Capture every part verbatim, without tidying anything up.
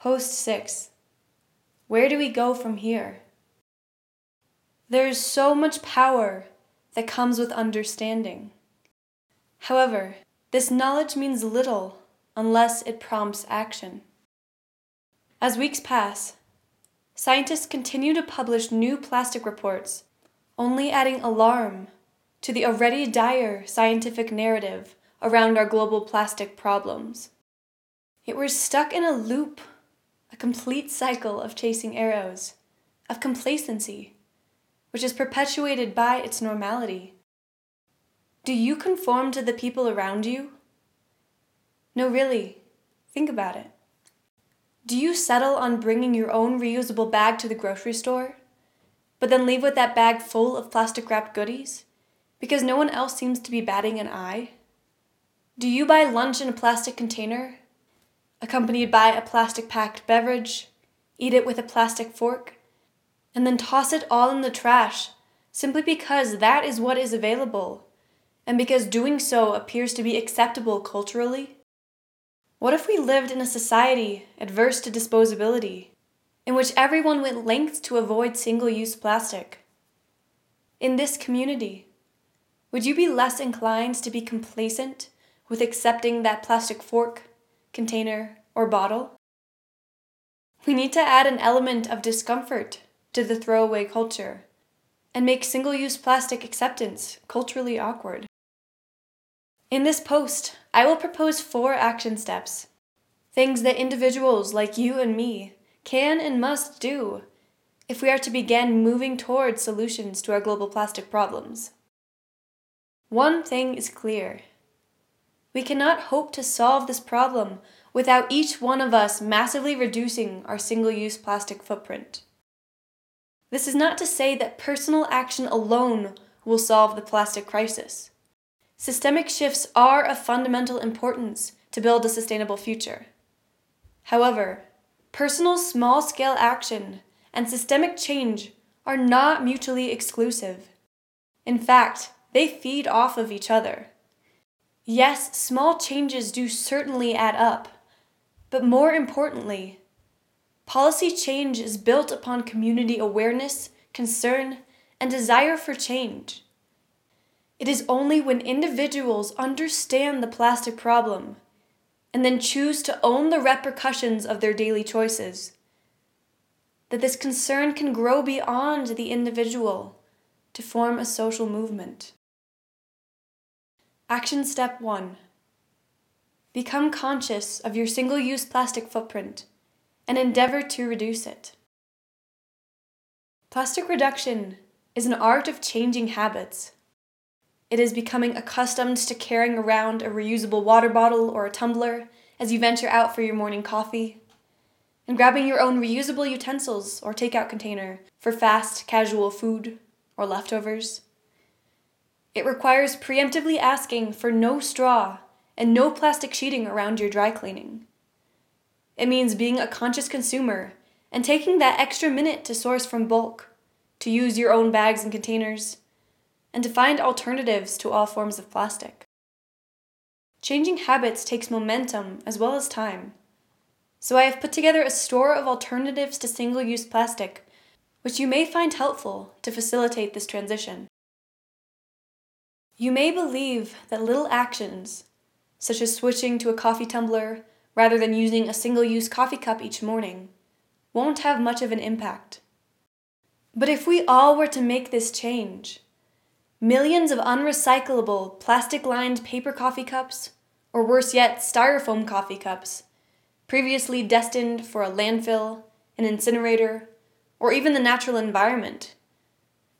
Post six. Where do we go from here? There is so much power that comes with understanding. However, this knowledge means little unless it prompts action. As weeks pass, scientists continue to publish new plastic reports, only adding alarm to the already dire scientific narrative around our global plastic problems. Yet we're stuck in a loop, a complete cycle of chasing arrows, of complacency, which is perpetuated by its normality. Do you conform to the people around you? No, really, think about it. Do you settle on bringing your own reusable bag to the grocery store, but then leave with that bag full of plastic-wrapped goodies because no one else seems to be batting an eye? Do you buy lunch in a plastic container, accompanied by a plastic-packed beverage, eat it with a plastic fork, and then toss it all in the trash simply because that is what is available, and because doing so appears to be acceptable culturally? What if we lived in a society adverse to disposability, in which everyone went lengths to avoid single-use plastic? In this community, would you be less inclined to be complacent with accepting that plastic fork, container, or bottle? We need to add an element of discomfort to the throwaway culture and make single-use plastic acceptance culturally awkward. In this post, I will propose four action steps, things that individuals like you and me can and must do if we are to begin moving towards solutions to our global plastic problems. One thing is clear. We cannot hope to solve this problem without each one of us massively reducing our single-use plastic footprint. This is not to say that personal action alone will solve the plastic crisis. Systemic shifts are of fundamental importance to build a sustainable future. However, personal small-scale action and systemic change are not mutually exclusive. In fact, they feed off of each other. Yes, small changes do certainly add up, but more importantly, policy change is built upon community awareness, concern, and desire for change. It is only when individuals understand the plastic problem and then choose to own the repercussions of their daily choices that this concern can grow beyond the individual to form a social movement. Action step one. Become conscious of your single-use plastic footprint and endeavor to reduce it. Plastic reduction is an art of changing habits. It is becoming accustomed to carrying around a reusable water bottle or a tumbler as you venture out for your morning coffee, and grabbing your own reusable utensils or takeout container for fast, casual food or leftovers. It requires preemptively asking for no straw and no plastic sheeting around your dry cleaning. It means being a conscious consumer and taking that extra minute to source from bulk, to use your own bags and containers, and to find alternatives to all forms of plastic. Changing habits takes momentum as well as time, so I have put together a store of alternatives to single-use plastic, which you may find helpful to facilitate this transition. You may believe that little actions, such as switching to a coffee tumbler rather than using a single-use coffee cup each morning, won't have much of an impact. But if we all were to make this change, millions of unrecyclable, plastic-lined paper coffee cups, or worse yet, styrofoam coffee cups, previously destined for a landfill, an incinerator, or even the natural environment,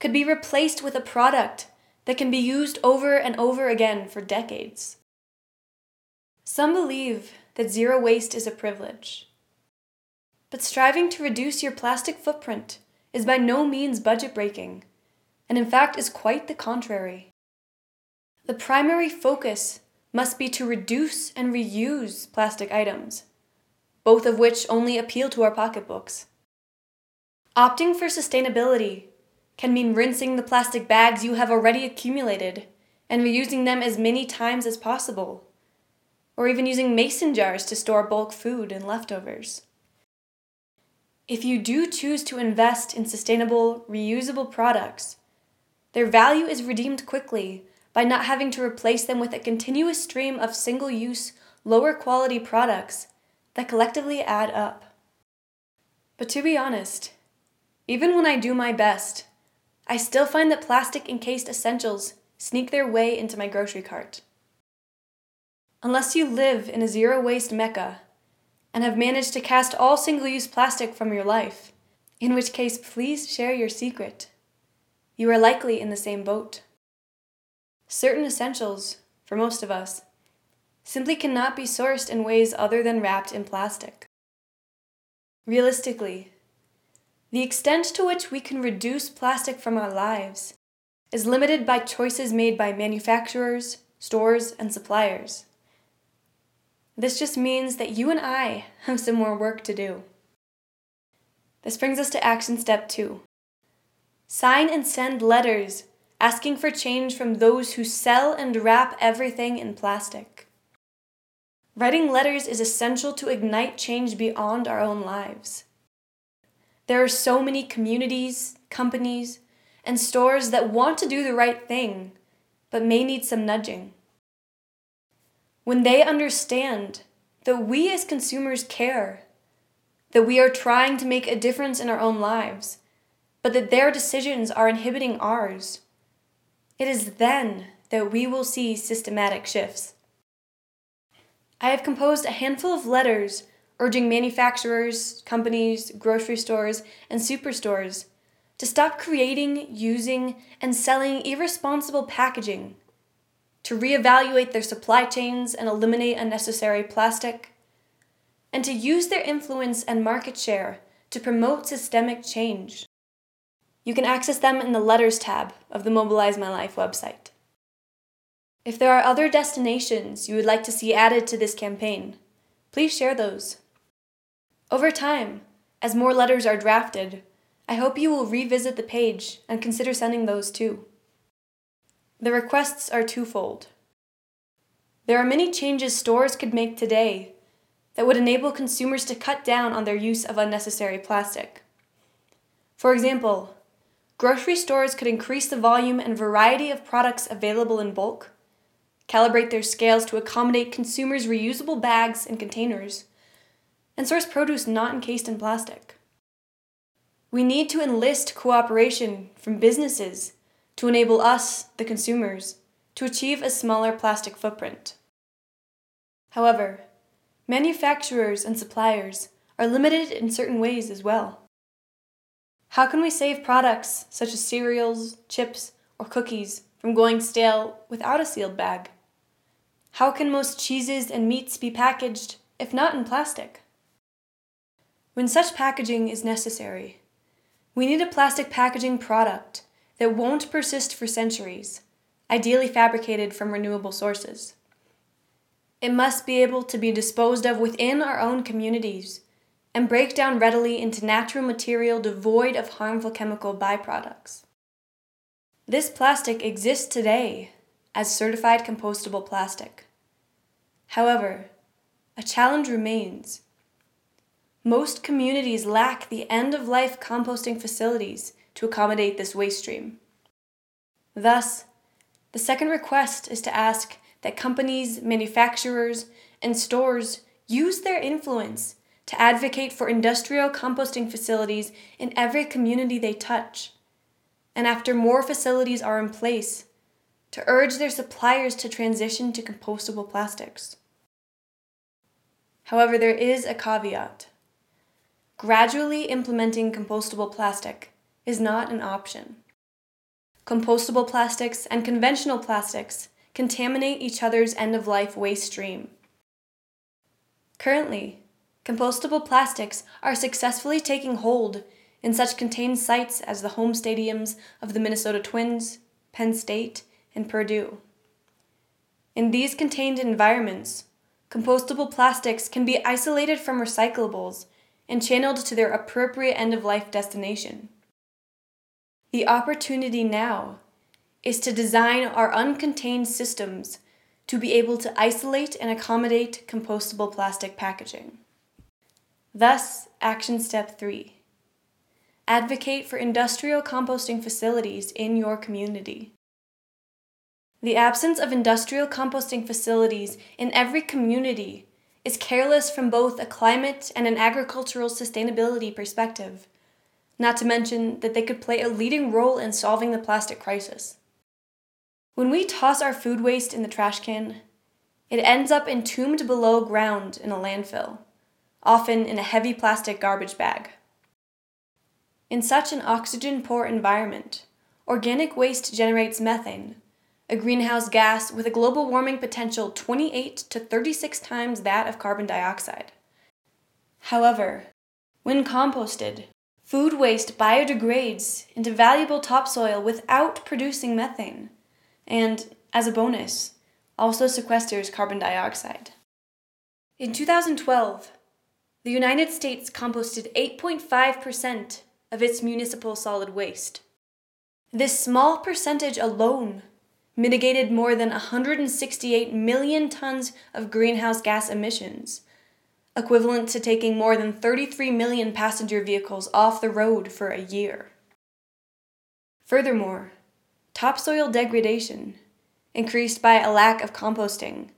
could be replaced with a product that can be used over and over again for decades. Some believe that zero waste is a privilege, but striving to reduce your plastic footprint is by no means budget-breaking, and in fact is quite the contrary. The primary focus must be to reduce and reuse plastic items, both of which only appeal to our pocketbooks. Opting for sustainability can mean rinsing the plastic bags you have already accumulated and reusing them as many times as possible, or even using mason jars to store bulk food and leftovers. If you do choose to invest in sustainable, reusable products, their value is redeemed quickly by not having to replace them with a continuous stream of single-use, lower-quality products that collectively add up. But to be honest, even when I do my best, I still find that plastic-encased essentials sneak their way into my grocery cart. Unless you live in a zero-waste mecca and have managed to cast all single-use plastic from your life, in which case please share your secret, you are likely in the same boat. Certain essentials, for most of us, simply cannot be sourced in ways other than wrapped in plastic. Realistically, the extent to which we can reduce plastic from our lives is limited by choices made by manufacturers, stores, and suppliers. This just means that you and I have some more work to do. This brings us to action step two. Sign and send letters asking for change from those who sell and wrap everything in plastic. Writing letters is essential to ignite change beyond our own lives. There are so many communities, companies, and stores that want to do the right thing, but may need some nudging. When they understand that we as consumers care, that we are trying to make a difference in our own lives, but that their decisions are inhibiting ours, it is then that we will see systematic shifts. I have composed a handful of letters urging manufacturers, companies, grocery stores, and superstores to stop creating, using, and selling irresponsible packaging, to reevaluate their supply chains and eliminate unnecessary plastic, and to use their influence and market share to promote systemic change. You can access them in the Letters tab of the Mobilize My Life website. If there are other destinations you would like to see added to this campaign, please share those. Over time, as more letters are drafted, I hope you will revisit the page and consider sending those too. The requests are twofold. There are many changes stores could make today that would enable consumers to cut down on their use of unnecessary plastic. For example, grocery stores could increase the volume and variety of products available in bulk, calibrate their scales to accommodate consumers' reusable bags and containers, and source produce not encased in plastic. We need to enlist cooperation from businesses to enable us, the consumers, to achieve a smaller plastic footprint. However, manufacturers and suppliers are limited in certain ways as well. How can we save products such as cereals, chips, or cookies from going stale without a sealed bag? How can most cheeses and meats be packaged if not in plastic? When such packaging is necessary, we need a plastic packaging product that won't persist for centuries, ideally fabricated from renewable sources. It must be able to be disposed of within our own communities and break down readily into natural material devoid of harmful chemical byproducts. This plastic exists today as certified compostable plastic. However, a challenge remains. Most communities lack the end-of-life composting facilities to accommodate this waste stream. Thus, the second request is to ask that companies, manufacturers, and stores use their influence to advocate for industrial composting facilities in every community they touch, and after more facilities are in place, to urge their suppliers to transition to compostable plastics. However, there is a caveat. Gradually implementing compostable plastic is not an option. Compostable plastics and conventional plastics contaminate each other's end-of-life waste stream. Currently, compostable plastics are successfully taking hold in such contained sites as the home stadiums of the Minnesota Twins, Penn State, and Purdue. In these contained environments, compostable plastics can be isolated from recyclables and channeled to their appropriate end-of-life destination. The opportunity now is to design our uncontained systems to be able to isolate and accommodate compostable plastic packaging. Thus, action step three. Advocate for industrial composting facilities in your community. The absence of industrial composting facilities in every community is careless from both a climate and an agricultural sustainability perspective, not to mention that they could play a leading role in solving the plastic crisis. When we toss our food waste in the trash can, it ends up entombed below ground in a landfill, often in a heavy plastic garbage bag. In such an oxygen-poor environment, organic waste generates methane, a greenhouse gas with a global warming potential twenty-eight to thirty-six times that of carbon dioxide. However, when composted, food waste biodegrades into valuable topsoil without producing methane, and, as a bonus, also sequesters carbon dioxide. In two thousand twelve, the United States composted eight point five percent of its municipal solid waste. This small percentage alone mitigated more than one hundred sixty-eight million tons of greenhouse gas emissions, equivalent to taking more than thirty-three million passenger vehicles off the road for a year. Furthermore, topsoil degradation, increased by a lack of composting,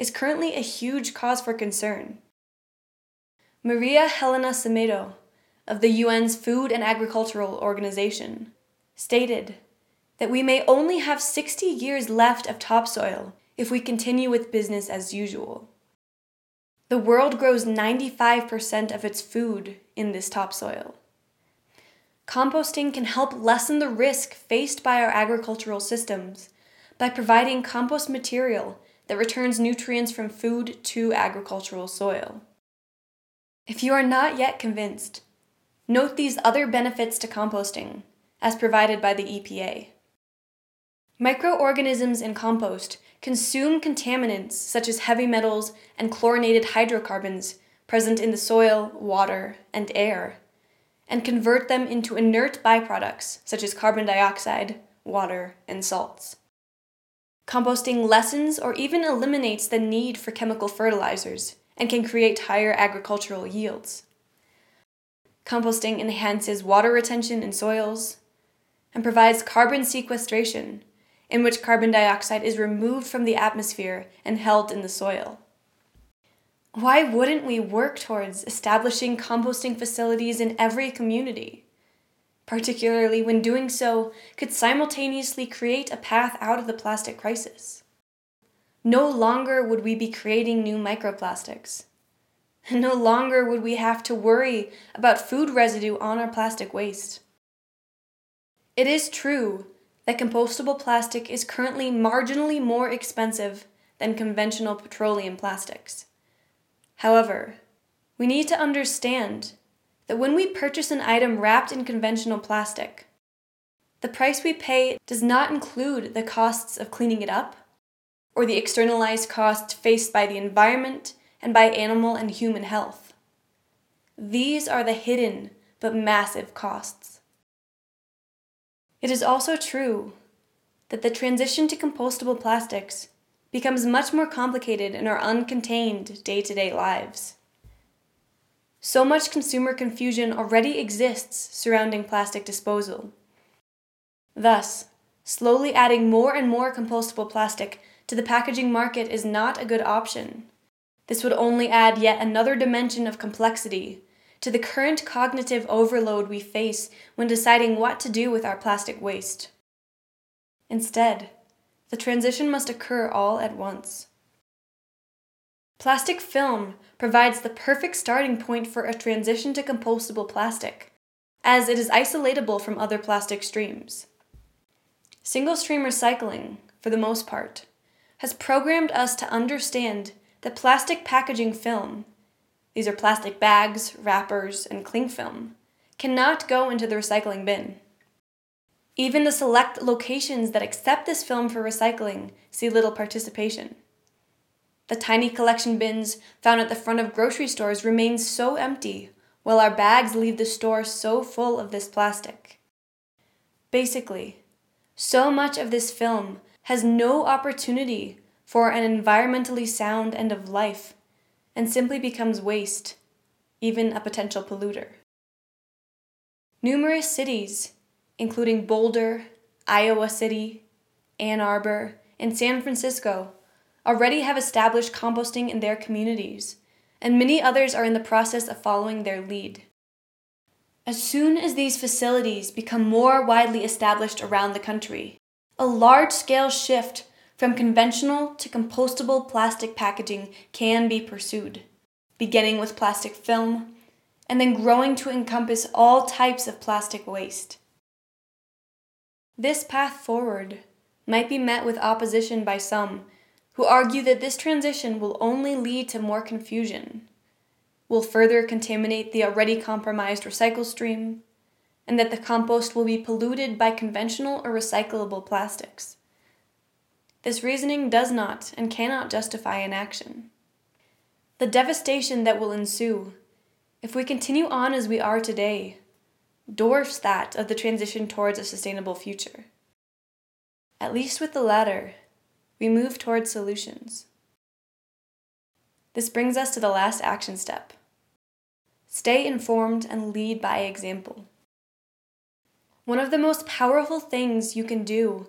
is currently a huge cause for concern. Maria Helena Semedo of the U N's Food and Agricultural Organization stated that we may only have sixty years left of topsoil if we continue with business as usual. The world grows ninety-five percent of its food in this topsoil. Composting can help lessen the risk faced by our agricultural systems by providing compost material that returns nutrients from food to agricultural soil. If you are not yet convinced, note these other benefits to composting, as provided by the E P A. Microorganisms in compost consume contaminants such as heavy metals and chlorinated hydrocarbons present in the soil, water, and air, and convert them into inert byproducts such as carbon dioxide, water, and salts. Composting lessens or even eliminates the need for chemical fertilizers and can create higher agricultural yields. Composting enhances water retention in soils and provides carbon sequestration, in which carbon dioxide is removed from the atmosphere and held in the soil. Why wouldn't we work towards establishing composting facilities in every community, particularly when doing so could simultaneously create a path out of the plastic crisis? No longer would we be creating new microplastics. No longer would we have to worry about food residue on our plastic waste. It is true that compostable plastic is currently marginally more expensive than conventional petroleum plastics. However, we need to understand that when we purchase an item wrapped in conventional plastic, the price we pay does not include the costs of cleaning it up, or the externalized cost faced by the environment and by animal and human health. These are the hidden but massive costs. It is also true that the transition to compostable plastics becomes much more complicated in our uncontained day-to-day lives. So much consumer confusion already exists surrounding plastic disposal. Thus, slowly adding more and more compostable plastic to the packaging market is not a good option. This would only add yet another dimension of complexity to the current cognitive overload we face when deciding what to do with our plastic waste. Instead, the transition must occur all at once. Plastic film provides the perfect starting point for a transition to compostable plastic, as it is isolatable from other plastic streams. Single-stream recycling, for the most part, has programmed us to understand that plastic packaging film, these are plastic bags, wrappers, and cling film, cannot go into the recycling bin. Even the select locations that accept this film for recycling see little participation. The tiny collection bins found at the front of grocery stores remain so empty, while our bags leave the store so full of this plastic. Basically, so much of this film has no opportunity for an environmentally sound end of life, and simply becomes waste, even a potential polluter. Numerous cities, including Boulder, Iowa City, Ann Arbor, and San Francisco, already have established composting in their communities, and many others are in the process of following their lead. As soon as these facilities become more widely established around the country, a large-scale shift from conventional to compostable plastic packaging can be pursued, beginning with plastic film, and then growing to encompass all types of plastic waste. This path forward might be met with opposition by some, who argue that this transition will only lead to more confusion, will further contaminate the already compromised recycle stream, and that the compost will be polluted by conventional or recyclable plastics. This reasoning does not and cannot justify inaction. The devastation that will ensue, if we continue on as we are today, dwarfs that of the transition towards a sustainable future. At least with the latter, we move towards solutions. This brings us to the last action step. Stay informed and lead by example. One of the most powerful things you can do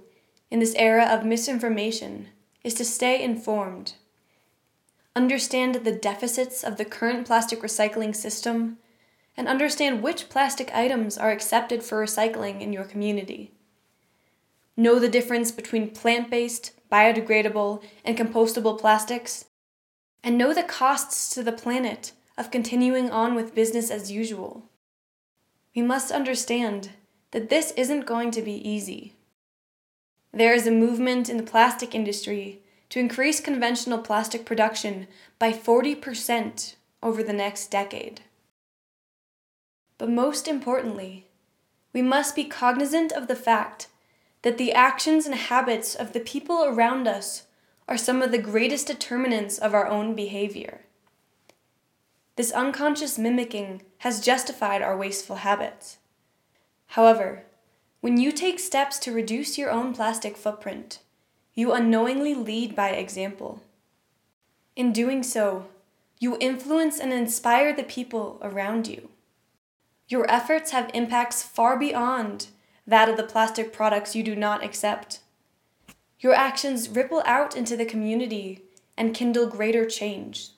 in this era of misinformation is to stay informed. Understand the deficits of the current plastic recycling system, and understand which plastic items are accepted for recycling in your community. Know the difference between plant-based, biodegradable, and compostable plastics, and know the costs to the planet of continuing on with business as usual. We must understand that this isn't going to be easy. There is a movement in the plastic industry to increase conventional plastic production by forty percent over the next decade. But most importantly, we must be cognizant of the fact that the actions and habits of the people around us are some of the greatest determinants of our own behavior. This unconscious mimicking has justified our wasteful habits. However, when you take steps to reduce your own plastic footprint, you unknowingly lead by example. In doing so, you influence and inspire the people around you. Your efforts have impacts far beyond that of the plastic products you do not accept. Your actions ripple out into the community and kindle greater change.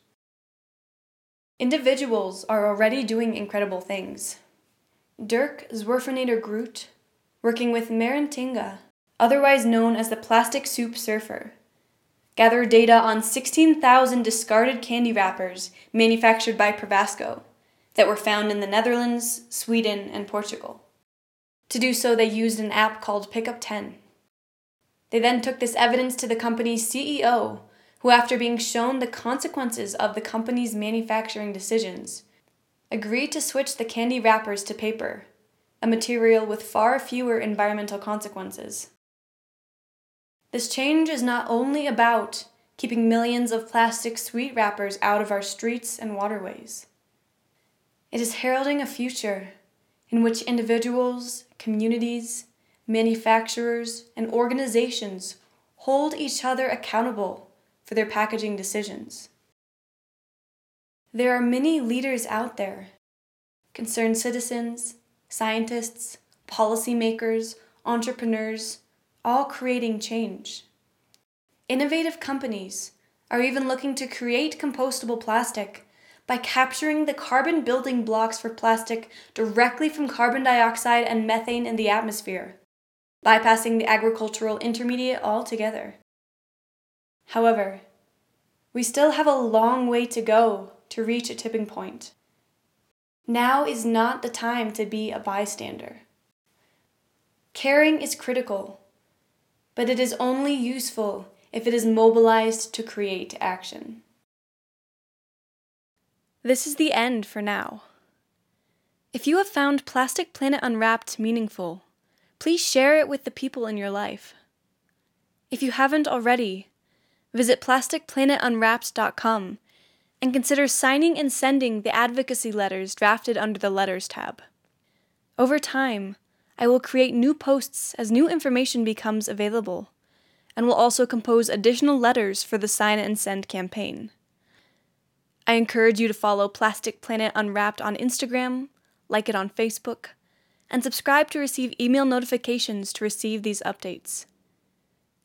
Individuals are already doing incredible things. Dirk Zwirfenader Groot, working with Marantinga, otherwise known as the Plastic Soup Surfer, gathered data on sixteen thousand discarded candy wrappers manufactured by Pravasco that were found in the Netherlands, Sweden, and Portugal. To do so, they used an app called Pickup ten. They then took this evidence to the company's C E O, who, after being shown the consequences of the company's manufacturing decisions, agreed to switch the candy wrappers to paper, a material with far fewer environmental consequences. This change is not only about keeping millions of plastic sweet wrappers out of our streets and waterways. It is heralding a future in which individuals, communities, manufacturers, and organizations hold each other accountable for their packaging decisions. There are many leaders out there, concerned citizens, scientists, policymakers, entrepreneurs, all creating change. Innovative companies are even looking to create compostable plastic by capturing the carbon building blocks for plastic directly from carbon dioxide and methane in the atmosphere, bypassing the agricultural intermediate altogether. However, we still have a long way to go to reach a tipping point. Now is not the time to be a bystander. Caring is critical, but it is only useful if it is mobilized to create action. This is the end for now. If you have found Plastic Planet Unwrapped meaningful, please share it with the people in your life. If you haven't already, visit Plastic Planet Unwrapped dot com and consider signing and sending the advocacy letters drafted under the Letters tab. Over time, I will create new posts as new information becomes available, and will also compose additional letters for the Sign and Send campaign. I encourage you to follow Plastic Planet Unwrapped on Instagram, like it on Facebook, and subscribe to receive email notifications to receive these updates.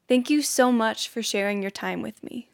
Thank you so much for sharing your time with me.